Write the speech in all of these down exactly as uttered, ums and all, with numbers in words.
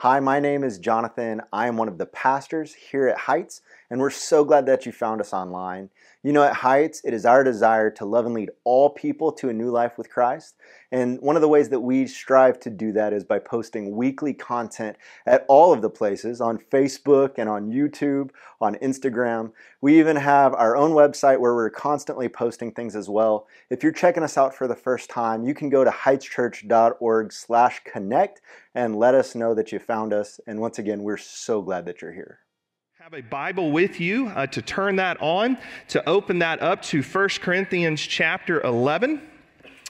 Hi, my name is Jonathan. I am one of the pastors here at Heights, and we're so glad that you found us online. You know, at Heights, it is our desire to love and lead all people to a new life with Christ, and one of the ways that we strive to do that is by posting weekly content at all of the places, on Facebook and on YouTube, on Instagram. We even have our own website where we're constantly posting things as well. If you're checking us out for the first time, you can go to heights church dot org slash connect and let us know that you found us. And once again, we're so glad that you're here. Have a Bible with you uh, to turn that on, to open that up to First Corinthians chapter eleven.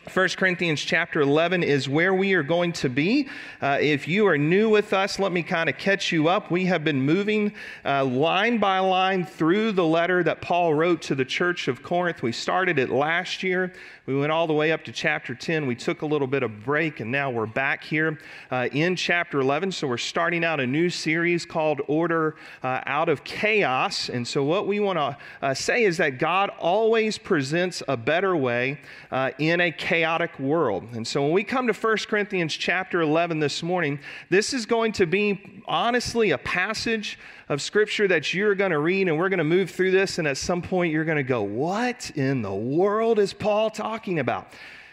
First Corinthians chapter eleven is where we are going to be. Uh, if you are new with us, let me kind of catch you up. We have been moving uh, line by line through the letter that Paul wrote to the church of Corinth. We started it last year. We went all the way up to chapter ten. We took a little bit of break, and now we're back here uh, in chapter eleven. So we're starting out a new series called Order uh, Out of Chaos. And so what we want to uh, say is that God always presents a better way uh, in a chaos. chaotic world. And so when we come to First Corinthians chapter eleven this morning, this is going to be honestly a passage of Scripture that you're going to read, and we're going to move through this, and at some point you're going to go, what in the world is Paul talking about?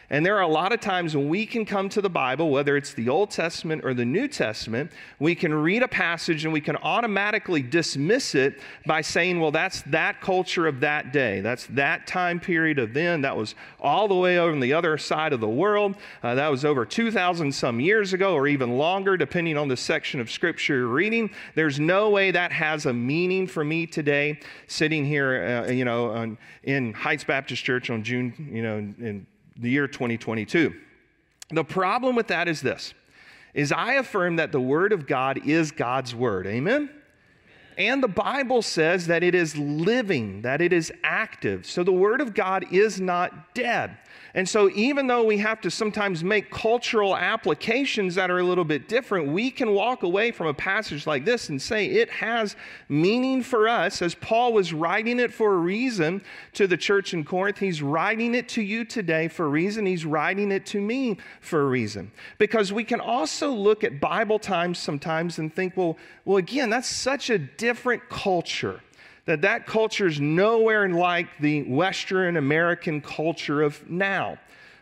And there are a lot of times when we can come to the Bible, whether it's the Old Testament or the New Testament, we can read a passage and we can automatically dismiss it by saying, well, that's that culture of that day. That's that time period of then. That was all the way over on the other side of the world. Uh, that was over two thousand some years ago, or even longer, depending on the section of Scripture you're reading. There's no way that has a meaning for me today, sitting here, uh, you know, on, in Heights Baptist Church on June, you know, in the year twenty twenty-two. The problem with that is this, is I affirm that the Word of God is God's Word. Amen? And the Bible says that it is living, that it is active. So the Word of God is not dead. And so even though we have to sometimes make cultural applications that are a little bit different, we can walk away from a passage like this and say it has meaning for us, as Paul was writing it for a reason to the church in Corinth. He's writing it to you today for a reason. He's writing it to me for a reason. Because we can also look at Bible times sometimes and think, well, well, again, that's such a different culture. that that culture is nowhere like the Western American culture of now.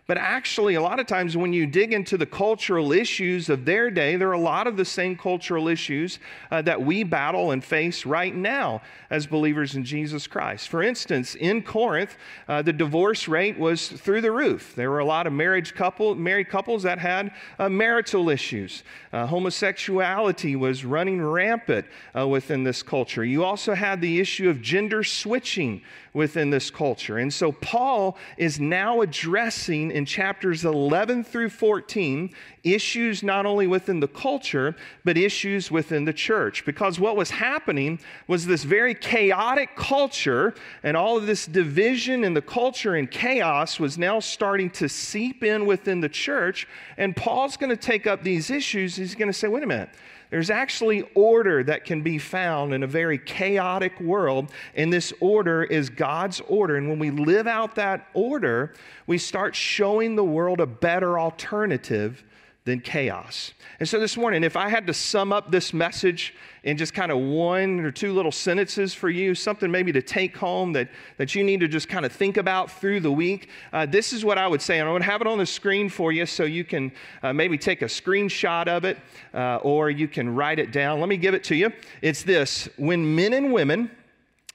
But actually, a lot of times when you dig into the cultural issues of their day, there are a lot of the same cultural issues uh, that we battle and face right now as believers in Jesus Christ. For instance, in Corinth, uh, the divorce rate was through the roof. There were a lot of marriage couple, married couples that had uh, marital issues. Uh, homosexuality was running rampant uh, within this culture. You also had the issue of gender switching within this culture. And so Paul is now addressing in chapters eleven through fourteen, issues not only within the culture, but issues within the church. Because what was happening was this very chaotic culture, and all of this division in the culture and chaos was now starting to seep in within the church. And Paul's going to take up these issues. He's going to say, wait a minute. There's actually order that can be found in a very chaotic world, and this order is God's order. And when we live out that order, we start showing the world a better alternative than chaos. And so this morning, if I had to sum up this message in just kind of one or two little sentences for you, something maybe to take home that, that you need to just kind of think about through the week, uh, this is what I would say. And I'm going to have it on the screen for you so you can uh, maybe take a screenshot of it uh, or you can write it down. Let me give it to you. It's this: when men and women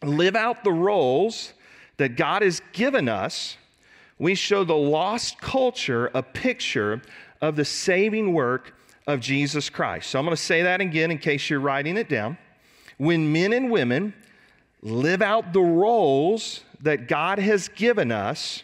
live out the roles that God has given us, we show the lost culture a picture of the saving work of Jesus Christ. So I'm going to say that again in case you're writing it down. When men and women live out the roles that God has given us,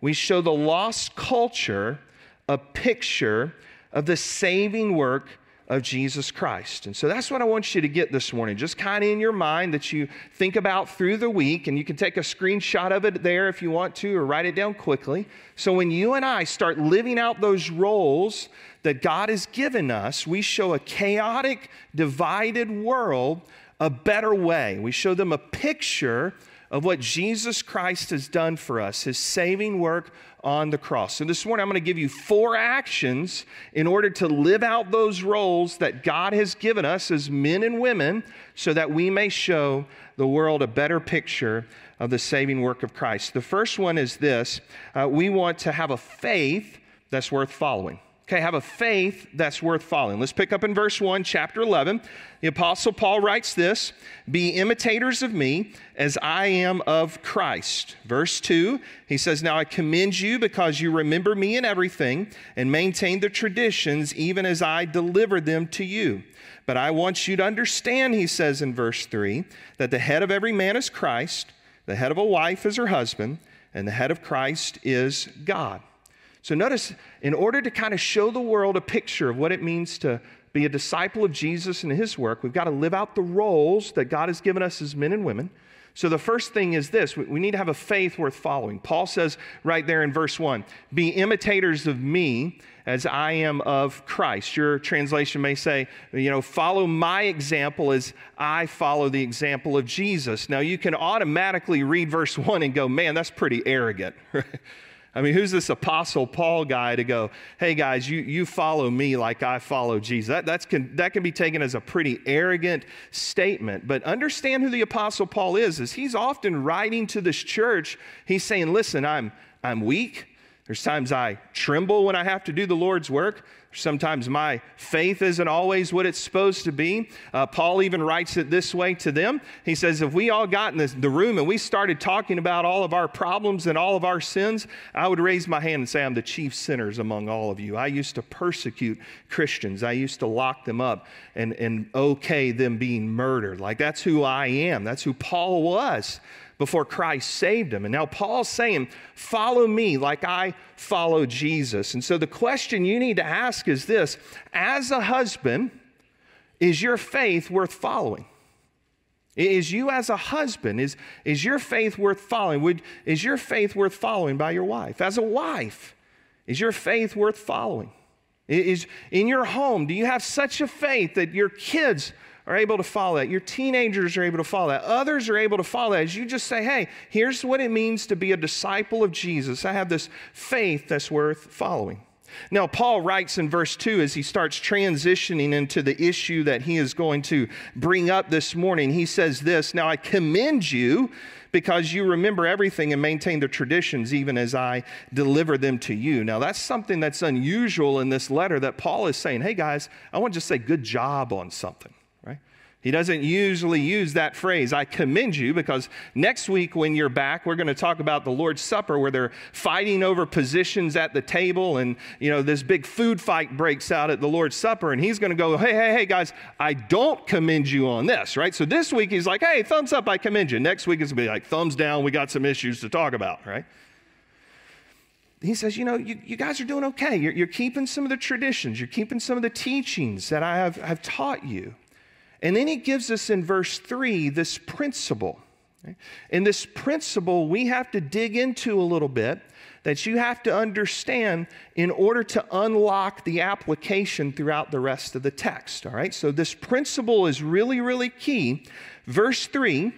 we show the lost culture a picture of the saving work of Jesus Christ. And so that's what I want you to get this morning, just kind of in your mind, that you think about through the week, and you can take a screenshot of it there if you want to, or write it down quickly. So when you and I start living out those roles that God has given us, we show a chaotic, divided world a better way. We show them a picture of what Jesus Christ has done for us, his saving work on the cross. So this morning, I'm going to give you four actions in order to live out those roles that God has given us as men and women so that we may show the world a better picture of the saving work of Christ. The first one is this. Uh, we want to have a faith that's worth following. Okay, have a faith that's worth following. Let's pick up in verse one, chapter eleven. The Apostle Paul writes this, "Be imitators of me as I am of Christ." Verse two, he says, "Now I commend you because you remember me in everything and maintain the traditions even as I delivered them to you. But I want you to understand," he says in verse three, "that the head of every man is Christ, the head of a wife is her husband, and the head of Christ is God." So notice, in order to kind of show the world a picture of what it means to be a disciple of Jesus and his work, we've got to live out the roles that God has given us as men and women. So the first thing is this, we need to have a faith worth following. Paul says right there in verse one, "Be imitators of me as I am of Christ." Your translation may say, you know, "Follow my example as I follow the example of Jesus." Now you can automatically read verse one and go, man, that's pretty arrogant, right? I mean, who's this Apostle Paul guy to go, "Hey guys, you, you follow me like I follow Jesus"? That, that's can, that can be taken as a pretty arrogant statement. But understand who the Apostle Paul is, is he's often writing to this church. He's saying, listen, I'm, I'm weak. There's times I tremble when I have to do the Lord's work. Sometimes my faith isn't always what it's supposed to be. Uh, Paul even writes it this way to them. He says, if we all got in this, the room and we started talking about all of our problems and all of our sins, I would raise my hand and say, I'm the chief sinners among all of you. I used to persecute Christians. I used to lock them up and, and okay them being murdered. Like, that's who I am. That's who Paul was before Christ saved him. And now Paul's saying, follow me like I follow Jesus. And so the question you need to ask is this, as a husband, is your faith worth following? Is you as a husband, is, is your faith worth following? Would, is your faith worth following by your wife? As a wife, is your faith worth following? Is, in your home, do you have such a faith that your kids are able to follow that? Your teenagers are able to follow that. Others are able to follow that. As you just say, hey, here's what it means to be a disciple of Jesus. I have this faith that's worth following. Now, Paul writes in verse two as he starts transitioning into the issue that he is going to bring up this morning. He says this, "Now I commend you because you remember everything and maintain the traditions even as I deliver them to you." Now, that's something that's unusual in this letter that Paul is saying, hey, guys, I want to just say good job on something. He doesn't usually use that phrase, I commend you, because next week when you're back, we're going to talk about the Lord's Supper where they're fighting over positions at the table and, you know, this big food fight breaks out at the Lord's Supper and he's going to go, hey, hey, hey, guys, I don't commend you on this, right? So this week he's like, hey, thumbs up, I commend you. Next week it's going to be like, thumbs down, we got some issues to talk about, right? He says, you know, you, you guys are doing okay. You're, you're keeping some of the traditions. You're keeping some of the teachings that I have, have taught you. And then he gives us in verse three this principle. Right? And this principle we have to dig into a little bit that you have to understand in order to unlock the application throughout the rest of the text. All right, so this principle is really, really key. Verse three,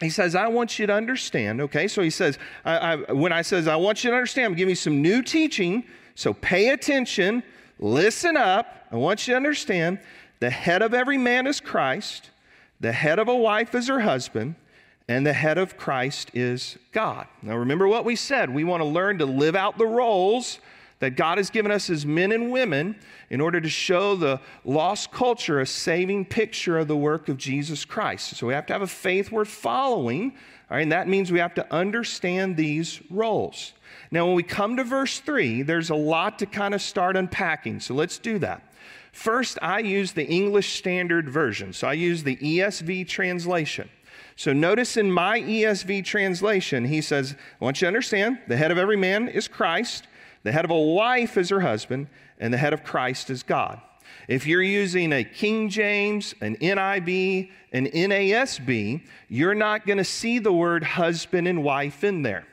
he says, I want you to understand. Okay, so he says, I, I, when I says, I want you to understand, I'm giving you some new teaching. So pay attention, listen up. I want you to understand. The head of every man is Christ, the head of a wife is her husband, and the head of Christ is God. Now remember what we said, we want to learn to live out the roles that God has given us as men and women in order to show the lost culture a saving picture of the work of Jesus Christ. So we have to have a faith worth following, all right, and that means we have to understand these roles. Now when we come to verse three, there's a lot to kind of start unpacking, so let's do that. First, I use the English Standard Version, so I use the E S V translation. So notice in my E S V translation, he says, I want you to understand, the head of every man is Christ, the head of a wife is her husband, and the head of Christ is God. If you're using a King James, an N I V, an N A S B, you're not going to see the word husband and wife in there.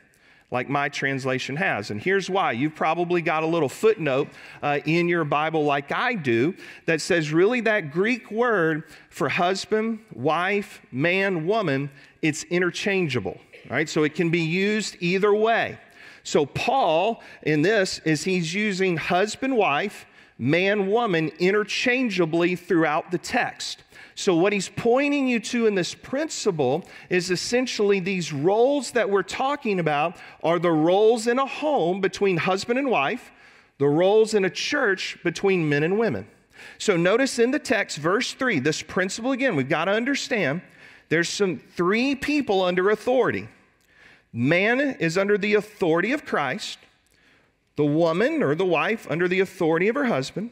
like my translation has. And here's why. You've probably got a little footnote uh, in your Bible like I do that says really that Greek word for husband, wife, man, woman, it's interchangeable, right? So it can be used either way. So Paul in this is he's using husband, wife, man, woman interchangeably throughout the text. So what he's pointing you to in this principle is essentially these roles that we're talking about are the roles in a home between husband and wife, the roles in a church between men and women. So notice in the text, verse three, this principle again, we've got to understand there's some three people under authority. Man is under the authority of Christ, the woman or the wife under the authority of her husband,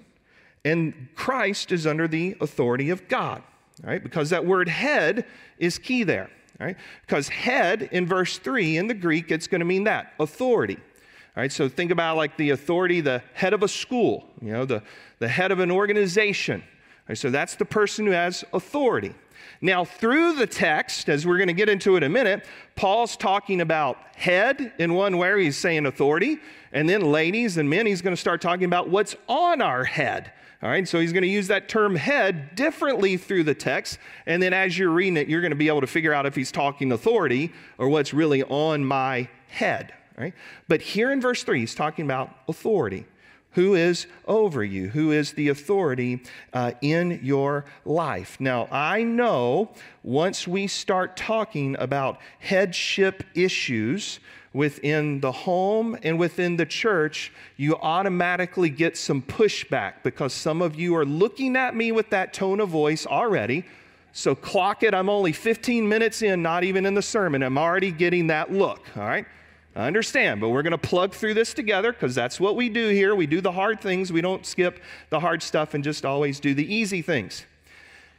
and Christ is under the authority of God. Right? Because that word head is key there. Right? Because head in verse three in the Greek, it's going to mean that, authority. All right? So think about like the authority, the head of a school, you know, the, the head of an organization. All right? So that's the person who has authority. Now through the text, as we're going to get into it in a minute, Paul's talking about head in one where he's saying authority, and then ladies and men, he's going to start talking about what's on our head. All right, so he's going to use that term head differently through the text, and then as you're reading it, you're going to be able to figure out if he's talking authority or what's really on my head. All right, but here in verse three, he's talking about authority. Who is over you? Who is the authority uh, in your life? Now, I know once we start talking about headship issues within the home and within the church, you automatically get some pushback because some of you are looking at me with that tone of voice already. So clock it. I'm only fifteen minutes in, not even in the sermon. I'm already getting that look, all right? I understand, but we're going to plug through this together because that's what we do here. We do the hard things. We don't skip the hard stuff and just always do the easy things.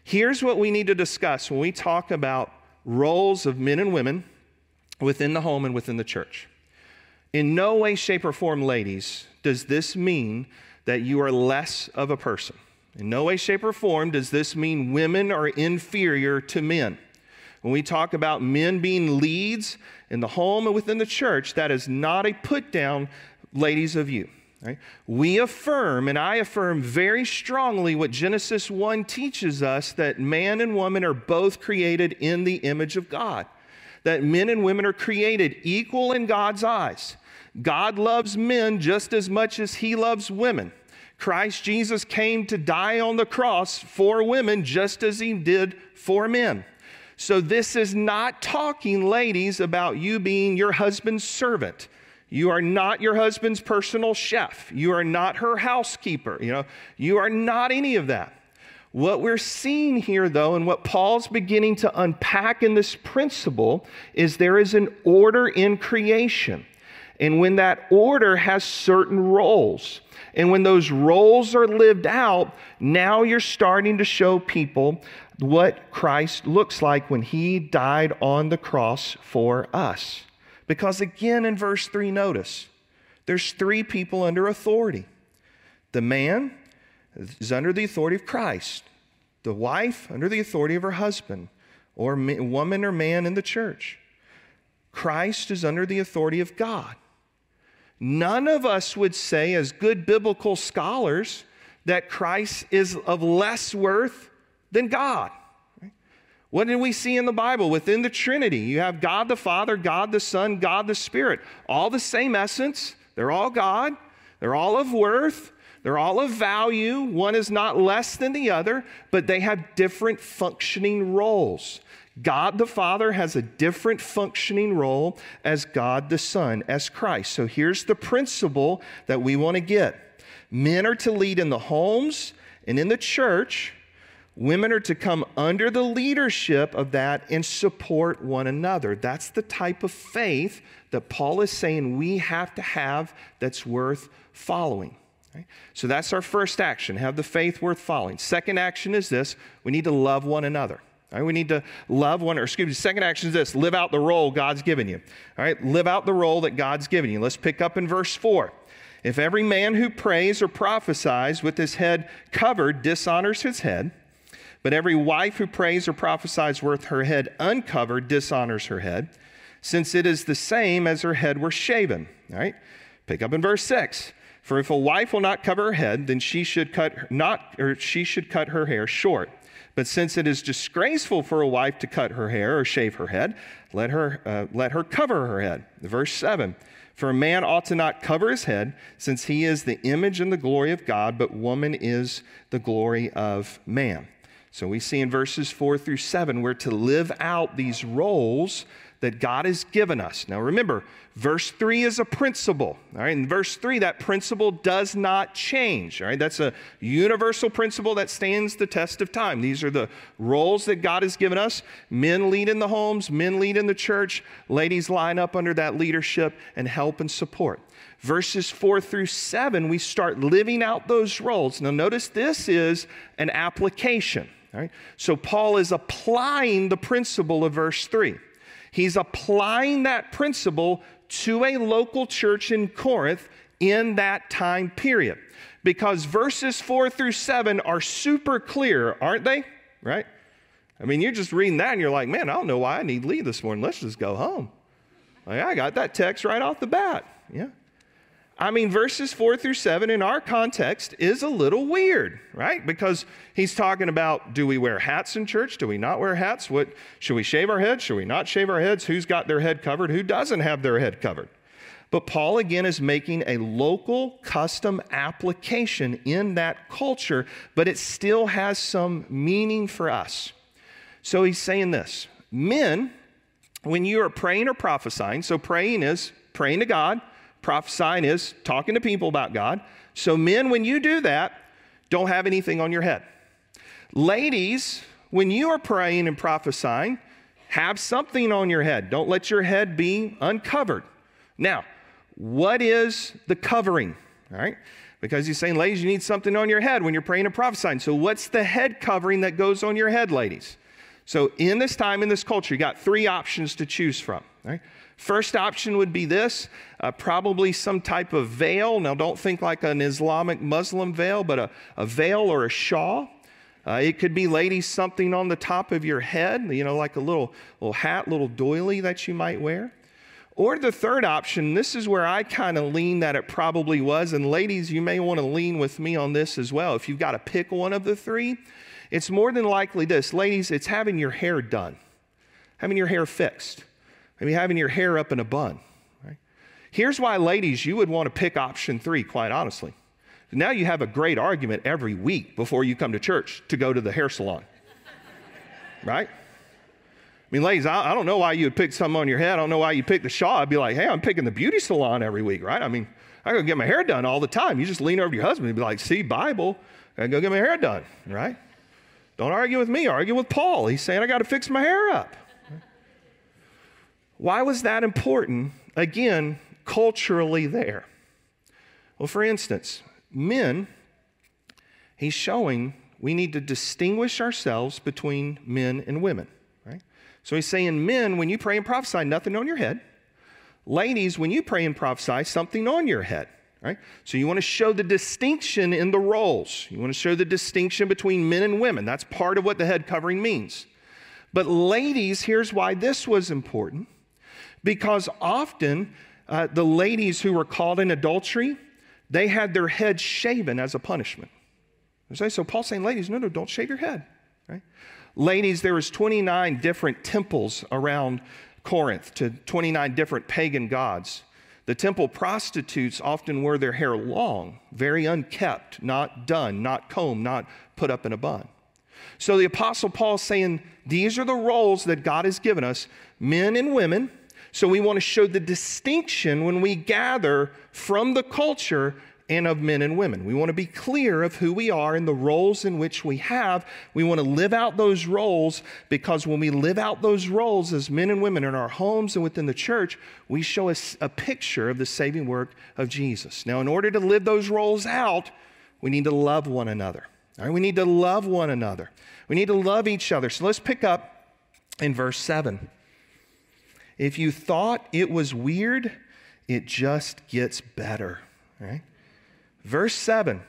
Here's what we need to discuss when we talk about roles of men and women within the home and within the church. In no way, shape, or form, ladies, does this mean that you are less of a person. In no way, shape, or form does this mean women are inferior to men. When we talk about men being leads in the home and within the church, that is not a put down, ladies, of you. Right? We affirm, and I affirm very strongly what Genesis one teaches us, that man and woman are both created in the image of God, that men and women are created equal in God's eyes. God loves men just as much as he loves women. Christ Jesus came to die on the cross for women just as he did for men. So this is not talking, ladies, about you being your husband's servant. You are not your husband's personal chef. You are not her housekeeper. You know, you are not any of that. What we're seeing here, though, and what Paul's beginning to unpack in this principle is there is an order in creation. And when that order has certain roles, and when those roles are lived out, now you're starting to show people what Christ looks like when he died on the cross for us. Because again, in verse three, notice, there's three people under authority. The man is under the authority of Christ. The wife under the authority of her husband, or woman or man in the church. Christ is under the authority of God. None of us would say, as good biblical scholars, that Christ is of less worth than God. What did we see in the Bible? Within the Trinity, you have God the Father, God the Son, God the Spirit. All the same essence. They're all God. They're all of worth. They're all of value. One is not less than the other, but they have different functioning roles. God the Father has a different functioning role as God the Son, as Christ. So here's the principle that we want to get. Men are to lead in the homes and in the church. Women are to come under the leadership of that and support one another. That's the type of faith that Paul is saying we have to have that's worth following. Right? So that's our first action, have the faith worth following. Second action is this, we need to love one another. All right? We need to love one, or excuse me, second action is this, live out the role God's given you. All right, live out the role that God's given you. Let's pick up in verse four. If every man who prays or prophesies with his head covered dishonors his head, but every wife who prays or prophesies with her head uncovered dishonors her head. since it is the same as her head were shaven. All right, pick up in verse six. For if a wife will not cover her head, then she should cut not, or she should cut her hair short. But since it is disgraceful for a wife to cut her hair or shave her head, let her uh, let her cover her head. Verse seven. For a man ought to not cover his head, since he is the image and the glory of God, but woman is the glory of man. So we see in verses four through seven, we're to live out these roles that God has given us. Now remember, verse three is a principle. All right, in verse three, that principle does not change. All right, that's a universal principle that stands the test of time. These are the roles that God has given us. Men lead in the homes, men lead in the church, ladies line up under that leadership and help and support. Verses four through seven, we start living out those roles. Now notice this is an application. All right, so Paul is applying the principle of verse three. He's applying that principle to a local church in Corinth in that time period, because verses four through seven are super clear, aren't they? Right? I mean, you're just reading that and you're like, man, I don't know why I need to leave this morning. Let's just go home. Like, I got that text right off the bat. Yeah. I mean, verses four through seven in our context is a little weird, right? Because he's talking about, do we wear hats in church? Do we not wear hats? What, should we shave our heads? Should we not shave our heads? Who's got their head covered? Who doesn't have their head covered? But Paul, again, is making a local custom application in that culture, but it still has some meaning for us. So he's saying this, men, when you are praying or prophesying, so praying is praying to God, prophesying is talking to people about God. So men, when you do that, don't have anything on your head. Ladies, when you are praying and prophesying, have something on your head. Don't let your head be uncovered. Now, what is the covering? All right, because he's saying, ladies, you need something on your head when you're praying and prophesying. So what's the head covering that goes on your head, ladies? So in this time, in this culture, you got three options to choose from. All right. First option would be this, uh, probably some type of veil. Now, don't think like an Islamic Muslim veil, but a, a veil or a shawl. Uh, it could be, ladies, something on the top of your head, you know, like a little, little hat, little doily that you might wear. Or the third option, this is where I kind of lean that it probably was, and ladies, you may want to lean with me on this as well. If you've got to pick one of the three, it's more than likely this. Ladies, it's having your hair done, having your hair fixed. I mean, having your hair up in a bun, right? Here's why, ladies, you would want to pick option three, quite honestly. Now you have a great argument every week before you come to church to go to the hair salon, right? I mean, ladies, I, I don't know why you would pick something on your head. I don't know why you pick the shawl. I'd be like, hey, I'm picking the beauty salon every week, right? I mean, I go get my hair done all the time. You just lean over to your husband and be like, see, Bible, I go get my hair done, right? Don't argue with me. Argue with Paul. He's saying I got to fix my hair up. Why was that important, again, culturally there? Well, for instance, men, he's showing we need to distinguish ourselves between men and women, right? So he's saying, men, when you pray and prophesy, nothing on your head. Ladies, when you pray and prophesy, something on your head, right? So you want to show the distinction in the roles. You want to show the distinction between men and women. That's part of what the head covering means. But ladies, here's why this was important. Because often uh, the ladies who were caught in adultery, they had their head shaven as a punishment. So Paul's saying, ladies, no, no, don't shave your head. Right? Ladies, there was twenty-nine different temples around Corinth to twenty-nine different pagan gods. The temple prostitutes often wore their hair long, very unkept, not done, not combed, not put up in a bun. So the Apostle Paul is saying, these are the roles that God has given us, men and women. So we want to show the distinction when we gather from the culture and of men and women. We want to be clear of who we are and the roles in which we have. We want to live out those roles, because when we live out those roles as men and women in our homes and within the church, we show a, a picture of the saving work of Jesus. Now, in order to live those roles out, we need to love one another. All right, we need to love one another. We need to love each other. So let's pick up in verse seven. If you thought it was weird, it just gets better. Right? Verse seven,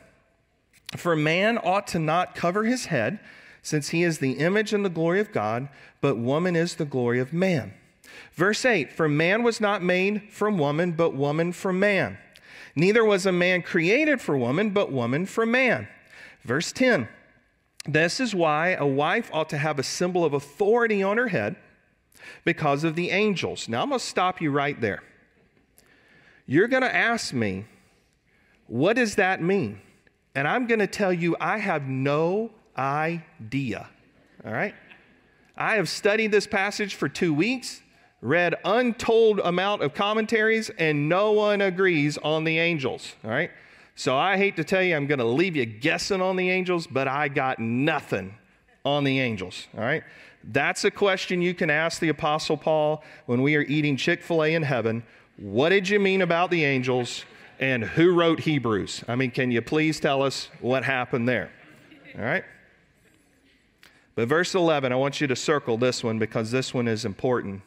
for man ought to not cover his head, since he is the image and the glory of God, but woman is the glory of man. Verse eight, for man was not made from woman, but woman from man. Neither was a man created for woman, but woman for man. Verse ten, this is why a wife ought to have a symbol of authority on her head because of the angels. Now I'm going to stop you right there. You're going to ask me, what does that mean? And I'm going to tell you, I have no idea. All right? I have studied this passage for two weeks. Read untold amount of commentaries, and no one agrees on the angels, all right? So I hate to tell you, I'm going to leave you guessing on the angels, but I got nothing on the angels, all right? That's a question you can ask the Apostle Paul when we are eating Chick-fil-A in heaven. What did you mean about the angels, and who wrote Hebrews? I mean, can you please tell us what happened there, all right? But verse eleven, I want you to circle this one because this one is important.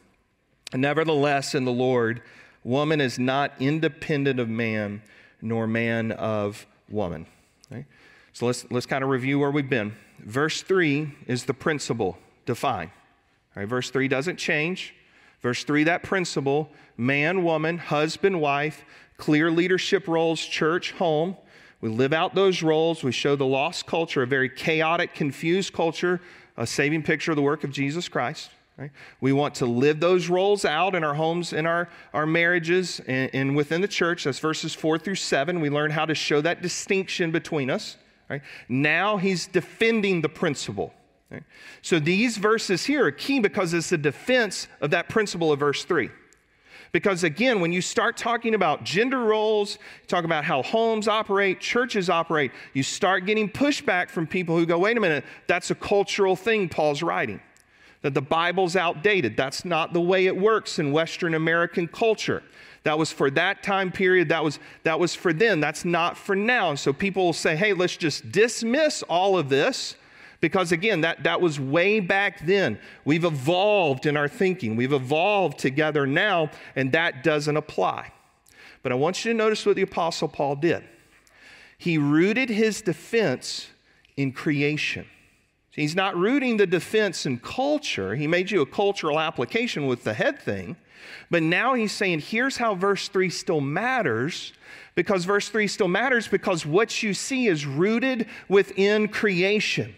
Nevertheless, in the Lord, woman is not independent of man, nor man of woman. Okay? So let's, let's kind of review where we've been. Verse three is the principle defined. All right, verse three doesn't change. Verse three, that principle, man, woman, husband, wife, clear leadership roles, church, home. We live out those roles. We show the lost culture, a very chaotic, confused culture, a saving picture of the work of Jesus Christ. Right? We want to live those roles out in our homes, in our, our marriages, and, and within the church. That's verses four through seven. We learn how to show that distinction between us. Right? Now he's defending the principle. Right? So these verses here are key because it's the defense of that principle of verse three. Because again, when you start talking about gender roles, talk about how homes operate, churches operate, you start getting pushback from people who go, wait a minute, that's a cultural thing Paul's writing. That the Bible's outdated. That's not the way it works in Western American culture. That was for that time period. That was, that was for then. That's not for now. So people will say, hey, let's just dismiss all of this because, again, that, that was way back then. We've evolved in our thinking. We've evolved together now, and that doesn't apply. But I want you to notice what the Apostle Paul did. He rooted his defense in creation. He's not rooting the defense in culture. He made you a cultural application with the head thing. But now he's saying, here's how verse three still matters, because verse three still matters because what you see is rooted within creation.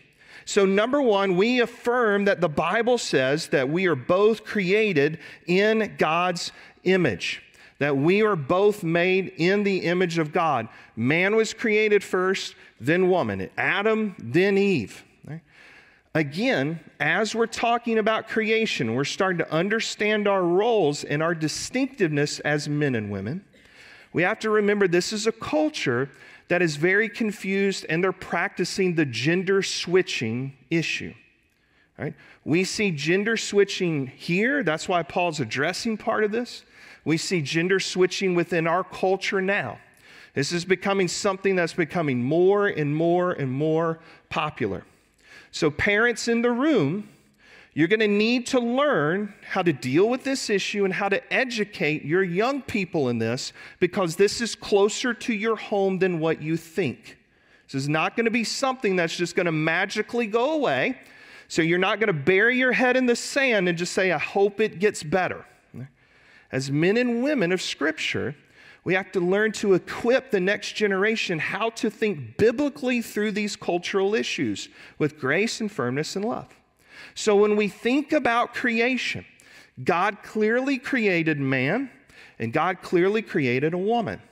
So number one, we affirm that the Bible says that we are both created in God's image, that we are both made in the image of God. Man was created first, then woman, Adam, then Eve. Again, as we're talking about creation, we're starting to understand our roles and our distinctiveness as men and women. We have to remember this is a culture that is very confused, and they're practicing the gender switching issue. Right? We see gender switching here. That's why Paul's addressing part of this. We see gender switching within our culture now. This is becoming something that's becoming more and more and more popular. So parents in the room, you're going to need to learn how to deal with this issue and how to educate your young people in this, because this is closer to your home than what you think. This is not going to be something that's just going to magically go away. So you're not going to bury your head in the sand and just say, I hope it gets better. As men and women of Scripture, we have to learn to equip the next generation how to think biblically through these cultural issues with grace and firmness and love. So when we think about creation, God clearly created man, and God clearly created a woman.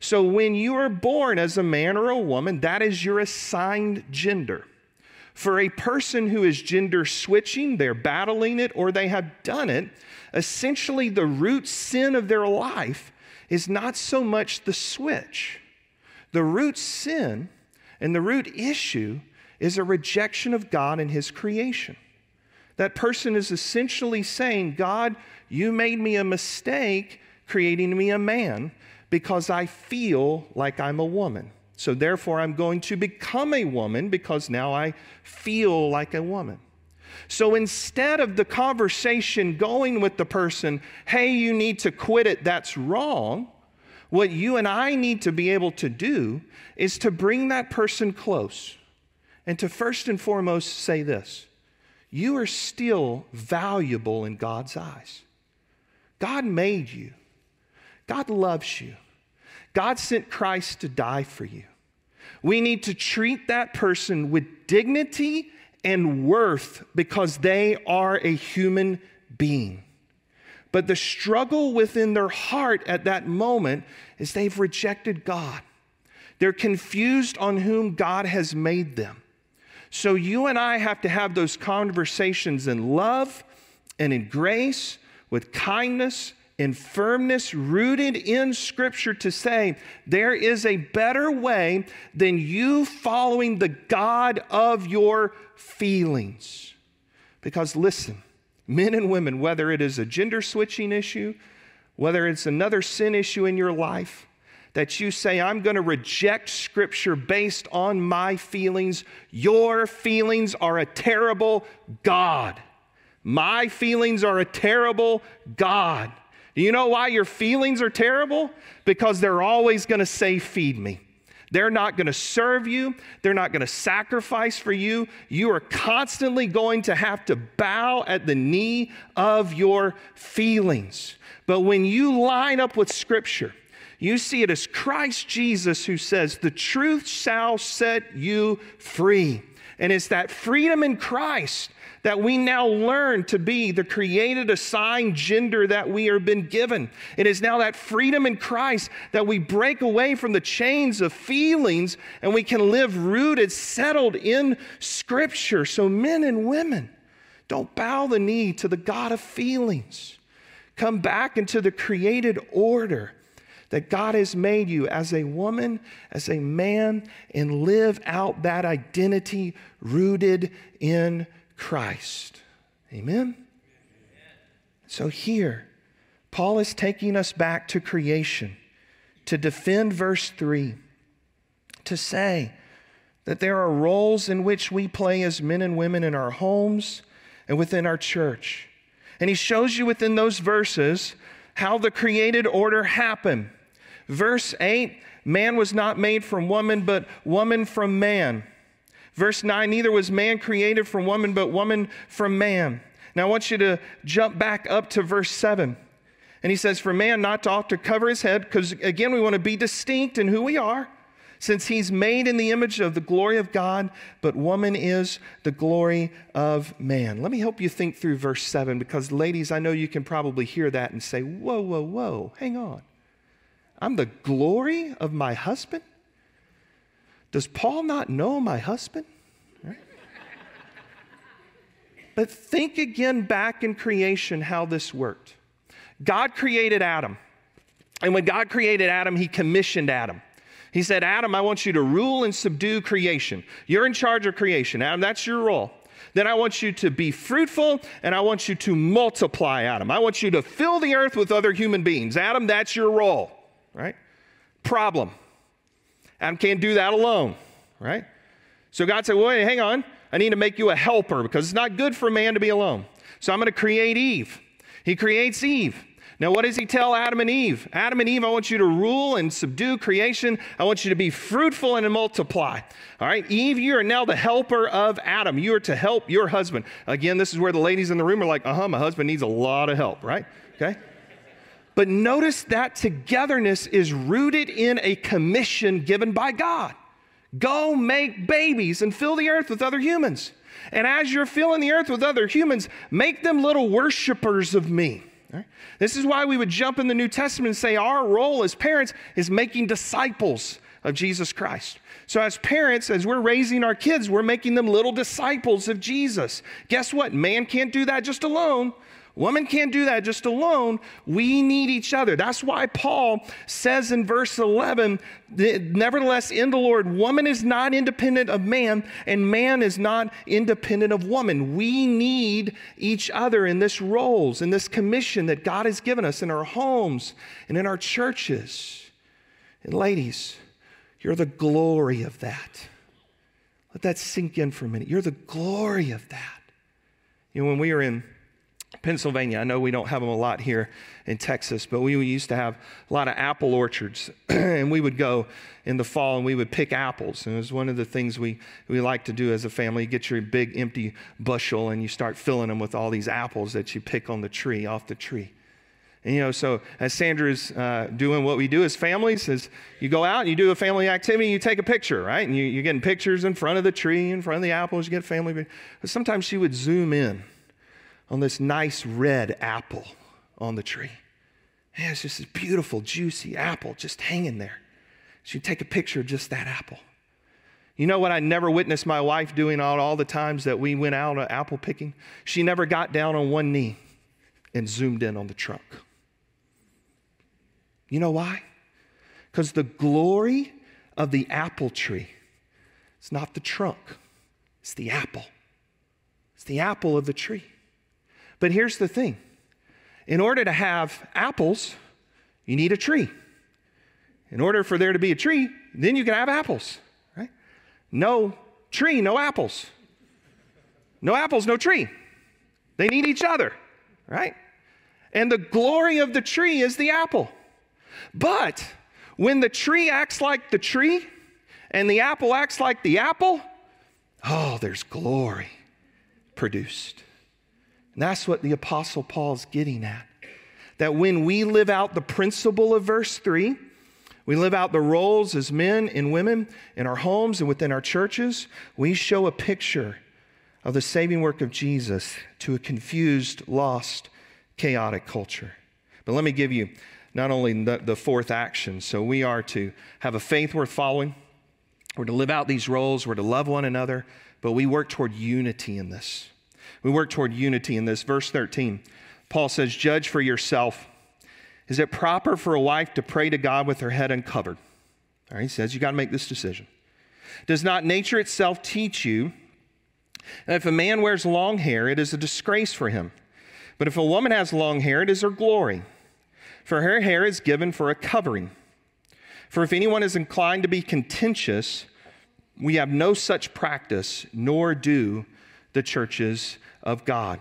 So when you are born as a man or a woman, that is your assigned gender. For a person who is gender switching, they're battling it, or they have done it, essentially the root sin of their life is not so much the switch. The root sin and the root issue is a rejection of God and his creation. That person is essentially saying, God, you made me a mistake creating me a man because I feel like I'm a woman. So therefore, I'm going to become a woman because now I feel like a woman. So instead of the conversation going with the person, hey, you need to quit it, that's wrong, what you and I need to be able to do is to bring that person close and to first and foremost say this, you are still valuable in God's eyes. God made you. God loves you. God sent Christ to die for you. We need to treat that person with dignity and worth because they are a human being. But the struggle within their heart at that moment is they've rejected God. They're confused on whom God has made them. So you and I have to have those conversations in love and in grace, with kindness and firmness, rooted in Scripture, to say there is a better way than you following the God of your feelings. Because listen, men and women, whether it is a gender switching issue, whether it's another sin issue in your life, that you say, I'm going to reject Scripture based on my feelings. Your feelings are a terrible God. My feelings are a terrible God. Do you know why your feelings are terrible? Because they're always going to say, feed me. They're not going to serve you. They're not going to sacrifice for you. You are constantly going to have to bow at the knee of your feelings. But when you line up with Scripture, you see it as Christ Jesus who says, the truth shall set you free. And it's that freedom in Christ that we now learn to be the created assigned gender that we are been given. It is now that freedom in Christ that we break away from the chains of feelings and we can live rooted, settled in Scripture. So men and women, don't bow the knee to the God of feelings. Come back into the created order that God has made you as a woman, as a man, and live out that identity rooted in Christ. Amen? Amen. So here, Paul is taking us back to creation to defend verse three, to say that there are roles in which we play as men and women in our homes and within our church. And he shows you within those verses how the created order happened. Verse eight, man was not made from woman, but woman from man. Verse nine, neither was man created from woman, but woman from man. Now I want you to jump back up to verse seven. And he says, for man not to ought to cover his head, because again, we want to be distinct in who we are, since he's made in the image of the glory of God, but woman is the glory of man. Let me help you think through verse seven, because ladies, I know you can probably hear that and say, whoa, whoa, whoa, hang on. I'm the glory of my husband? Does Paul not know my husband? Right? But think again back in creation how this worked. God created Adam. And when God created Adam, he commissioned Adam. He said, Adam, I want you to rule and subdue creation. You're in charge of creation. Adam, that's your role. Then I want you to be fruitful, and I want you to multiply, Adam. I want you to fill the earth with other human beings. Adam, that's your role, right? Problem. Adam can't do that alone, right? So God said, well, wait, hang on. I need to make you a helper because it's not good for man to be alone. So I'm going to create Eve. He creates Eve. Now, what does he tell Adam and Eve? Adam and Eve, I want you to rule and subdue creation. I want you to be fruitful and multiply. All right, Eve, you are now the helper of Adam. You are to help your husband. Again, this is where the ladies in the room are like, uh-huh, my husband needs a lot of help, right? Okay. But notice that togetherness is rooted in a commission given by God. Go make babies and fill the earth with other humans. And as you're filling the earth with other humans, make them little worshipers of me. This is why we would jump in the New Testament and say our role as parents is making disciples of Jesus Christ. So as parents, as we're raising our kids, we're making them little disciples of Jesus. Guess what? Man can't do that just alone. Woman can't do that just alone. We need each other. That's why Paul says in verse eleven, nevertheless, in the Lord, woman is not independent of man, and man is not independent of woman. We need each other in this roles, in this commission that God has given us in our homes and in our churches. And ladies, you're the glory of that. Let that sink in for a minute. You're the glory of that. You know, when we were in Pennsylvania, I know we don't have them a lot here in Texas, but we used to have a lot of apple orchards, and we would go in the fall and we would pick apples. And it was one of the things we, we like to do as a family. You get your big empty bushel and you start filling them with all these apples that you pick on the tree, off the tree. And, you know, so as Sandra's uh, doing what we do as families, is you go out and you do a family activity, you take a picture, right? And you, you're getting pictures in front of the tree, in front of the apples, you get family. But sometimes she would zoom in on this nice red apple on the tree. Yeah, it's just this beautiful, juicy apple just hanging there. She'd take a picture of just that apple. You know what I never witnessed my wife doing all, all the times that we went out apple picking? She never got down on one knee and zoomed in on the trunk. You know why? Because the glory of the apple tree, it's not the trunk, it's the apple. It's the apple of the tree. But here's the thing. In order to have apples, you need a tree. In order for there to be a tree, then you can have apples, right? No tree, no apples. No apples, no tree. They need each other, right? And the glory of the tree is the apple. But when the tree acts like the tree and the apple acts like the apple, oh, there's glory produced. And that's what the Apostle Paul's getting at. That when we live out the principle of verse three, we live out the roles as men and women in our homes and within our churches, we show a picture of the saving work of Jesus to a confused, lost, chaotic culture. But let me give you not only the, the fourth action. So we are to have a faith worth following. We're to live out these roles. We're to love one another. But we work toward unity in this. We work toward unity in this. Verse thirteen, Paul says, judge for yourself. Is it proper for a wife to pray to God with her head uncovered? All right, he says, you got to make this decision. Does not nature itself teach you that if a man wears long hair, it is a disgrace for him? But if a woman has long hair, it is her glory. For her hair is given for a covering. For if anyone is inclined to be contentious, we have no such practice, nor do the churches of God.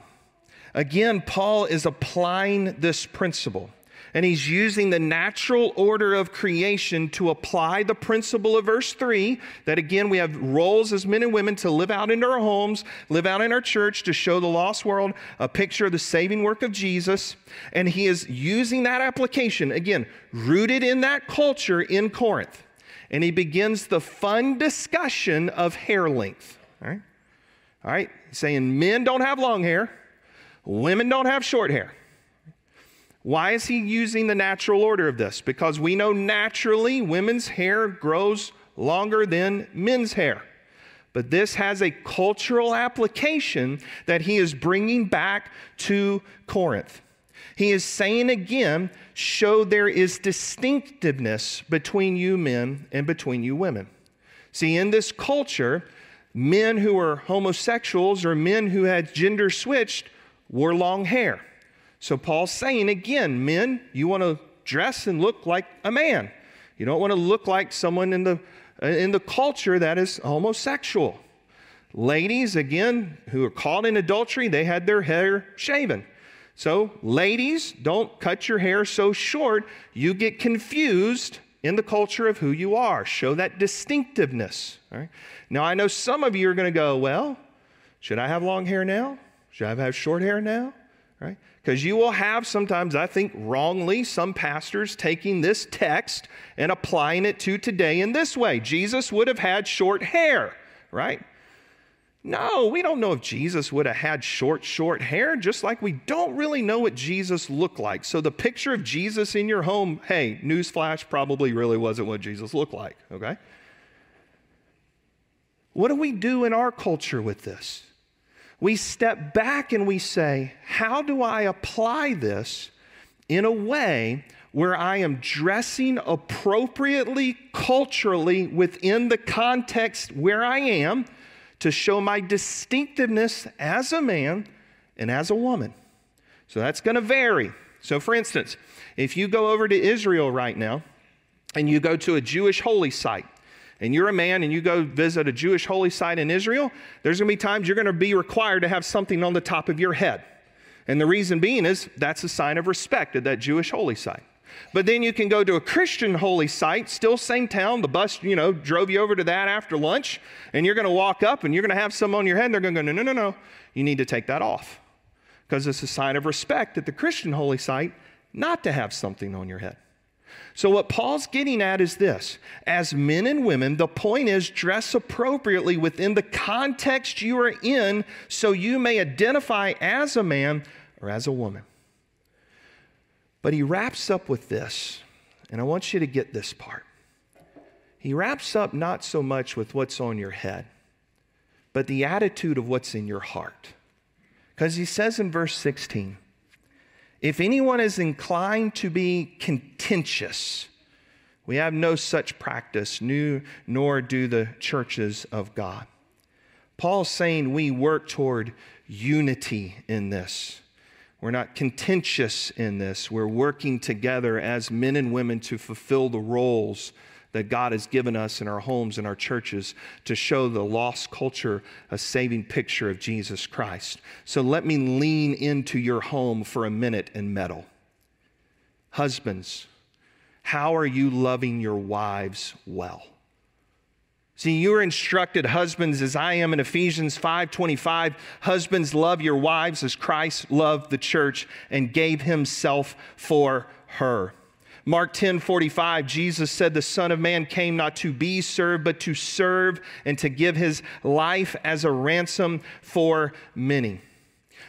Again, Paul is applying this principle, and he's using the natural order of creation to apply the principle of verse three, that again, we have roles as men and women to live out in our homes, live out in our church, to show the lost world a picture of the saving work of Jesus. And he is using that application, again, rooted in that culture in Corinth. And he begins the fun discussion of hair length, all right? All right, saying men don't have long hair, women don't have short hair. Why is he using the natural order of this? Because we know naturally women's hair grows longer than men's hair. But this has a cultural application that he is bringing back to Corinth. He is saying again, show there is distinctiveness between you men and between you women. See, in this culture, men who were homosexuals or men who had gender switched wore long hair. So Paul's saying, again, men, you want to dress and look like a man. You don't want to look like someone in the, in the culture that is homosexual. Ladies, again, who are caught in adultery, they had their hair shaven. So ladies, don't cut your hair so short you get confused in the culture of who you are. Show that distinctiveness. All right? Now, I know some of you are going to go, well, should I have long hair now? Should I have short hair now? Right? Because you will have sometimes, I think wrongly, some pastors taking this text and applying it to today in this way. Jesus would have had short hair, right? No, we don't know if Jesus would have had short, short hair, just like we don't really know what Jesus looked like. So the picture of Jesus in your home, hey, newsflash, probably really wasn't what Jesus looked like, okay? What do we do in our culture with this? We step back and we say, how do I apply this in a way where I am dressing appropriately, culturally, within the context where I am to show my distinctiveness as a man and as a woman? So that's going to vary. So for instance, if you go over to Israel right now and you go to a Jewish holy site, and you're a man and you go visit a Jewish holy site in Israel, there's going to be times you're going to be required to have something on the top of your head. And the reason being is that's a sign of respect at that Jewish holy site. But then you can go to a Christian holy site, still same town, the bus, you know, drove you over to that after lunch, and you're going to walk up and you're going to have some on your head, and they're going to go, no, no, no, no, you need to take that off. Because it's a sign of respect at the Christian holy site, not to have something on your head. So what Paul's getting at is this. As men and women, the point is dress appropriately within the context you are in so you may identify as a man or as a woman. But he wraps up with this, and I want you to get this part. He wraps up not so much with what's on your head, but the attitude of what's in your heart. Because he says in verse sixteen, if anyone is inclined to be contentious, we have no such practice, nor do the churches of God. Paul's saying we work toward unity in this. We're not contentious in this. We're working together as men and women to fulfill the roles that God has given us in our homes and our churches to show the lost culture a saving picture of Jesus Christ. So let me lean into your home for a minute and meddle. Husbands, how are you loving your wives well? See, you are instructed, husbands, as I am in Ephesians five twenty-five, husbands, love your wives as Christ loved the church and gave himself for her. Mark ten forty-five, Jesus said, the Son of Man came not to be served, but to serve and to give his life as a ransom for many.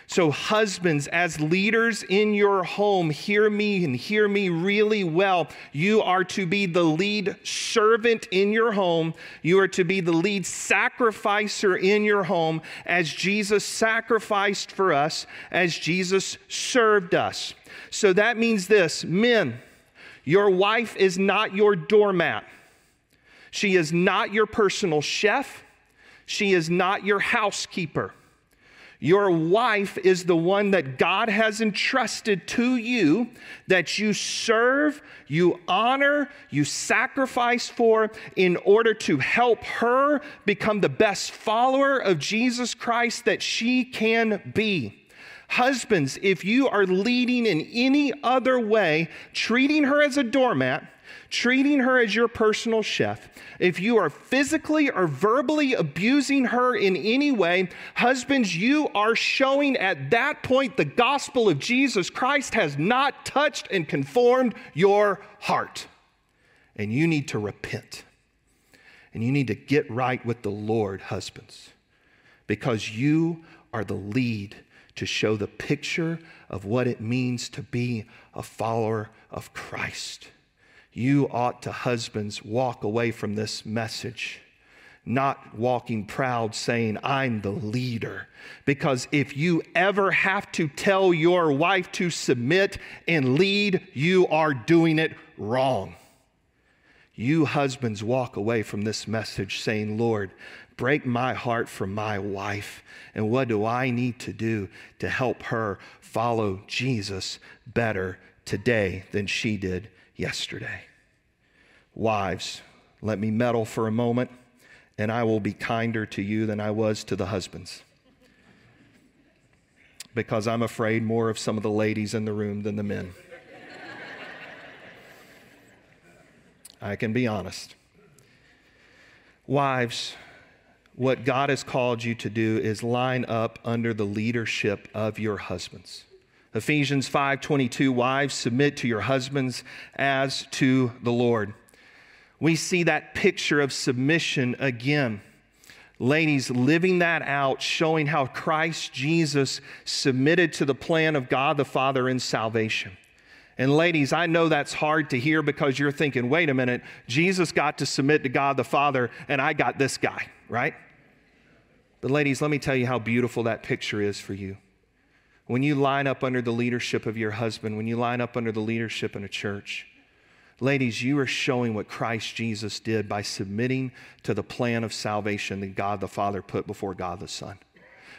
So husbands, as leaders in your home, hear me and hear me really well. You are to be the lead servant in your home. You are to be the lead sacrificer in your home as Jesus sacrificed for us, as Jesus served us. So that means this, men, your wife is not your doormat. She is not your personal chef. She is not your housekeeper. Your wife is the one that God has entrusted to you, that you serve, you honor, you sacrifice for in order to help her become the best follower of Jesus Christ that she can be. Husbands, if you are leading in any other way, treating her as a doormat, treating her as your personal chef, if you are physically or verbally abusing her in any way, husbands, you are showing at that point the gospel of Jesus Christ has not touched and conformed your heart. And you need to repent. And you need to get right with the Lord, husbands, because you are the lead to show the picture of what it means to be a follower of Christ. You ought to, husbands, walk away from this message, not walking proud, saying, I'm the leader. Because if you ever have to tell your wife to submit and lead, you are doing it wrong. You husbands walk away from this message saying, Lord, break my heart for my wife. And what do I need to do to help her follow Jesus better today than she did yesterday? Wives, let me meddle for a moment, and I will be kinder to you than I was to the husbands. Because I'm afraid more of some of the ladies in the room than the men. I can be honest. Wives, what God has called you to do is line up under the leadership of your husbands. Ephesians five twenty-two, wives, submit to your husbands as to the Lord. We see that picture of submission again. Ladies, living that out, showing how Christ Jesus submitted to the plan of God the Father in salvation. And ladies, I know that's hard to hear because you're thinking, wait a minute, Jesus got to submit to God the Father and I got this guy, right? But ladies, let me tell you how beautiful that picture is for you. When you line up under the leadership of your husband, when you line up under the leadership in a church, ladies, you are showing what Christ Jesus did by submitting to the plan of salvation that God the Father put before God the Son.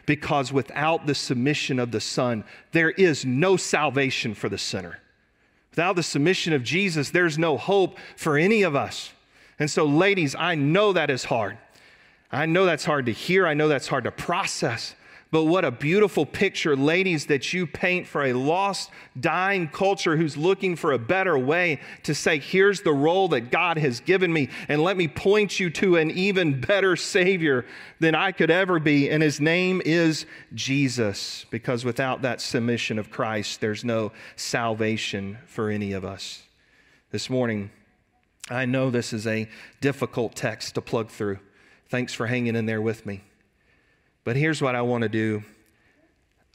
Because without the submission of the Son, there is no salvation for the sinner. Without the submission of Jesus, there's no hope for any of us. And so, ladies, I know that is hard. I know that's hard to hear. I know that's hard to process. But what a beautiful picture, ladies, that you paint for a lost, dying culture who's looking for a better way to say, here's the role that God has given me, and let me point you to an even better Savior than I could ever be, and His name is Jesus, because without that submission of Christ, there's no salvation for any of us. This morning, I know this is a difficult text to plug through. Thanks for hanging in there with me. But here's what I want to do.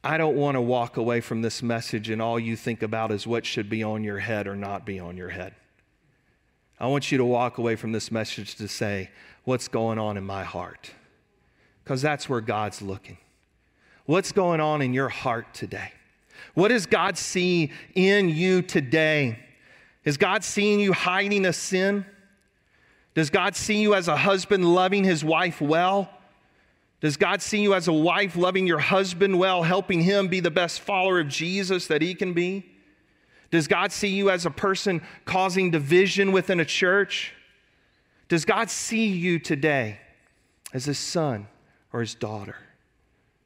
I don't want to walk away from this message and all you think about is what should be on your head or not be on your head. I want you to walk away from this message to say, what's going on in my heart? Because that's where God's looking. What's going on in your heart today? What does God see in you today? Is God seeing you hiding a sin? Does God see you as a husband loving his wife well? Does God see you as a wife loving your husband well, helping him be the best follower of Jesus that he can be? Does God see you as a person causing division within a church? Does God see you today as his son or his daughter?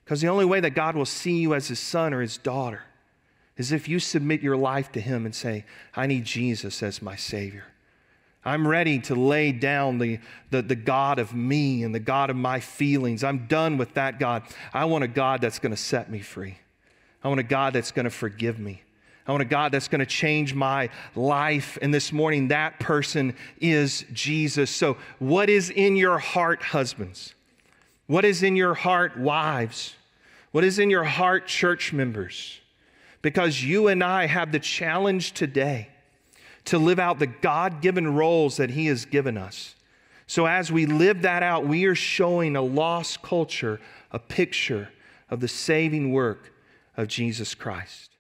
Because the only way that God will see you as his son or his daughter is if you submit your life to him and say, I need Jesus as my Savior. I'm ready to lay down the, the, the God of me and the God of my feelings. I'm done with that God. I want a God that's going to set me free. I want a God that's going to forgive me. I want a God that's going to change my life. And this morning, that person is Jesus. So what is in your heart, husbands? What is in your heart, wives? What is in your heart, church members? Because you and I have the challenge today to live out the God-given roles that He has given us. So as we live that out, we are showing a lost culture a picture of the saving work of Jesus Christ.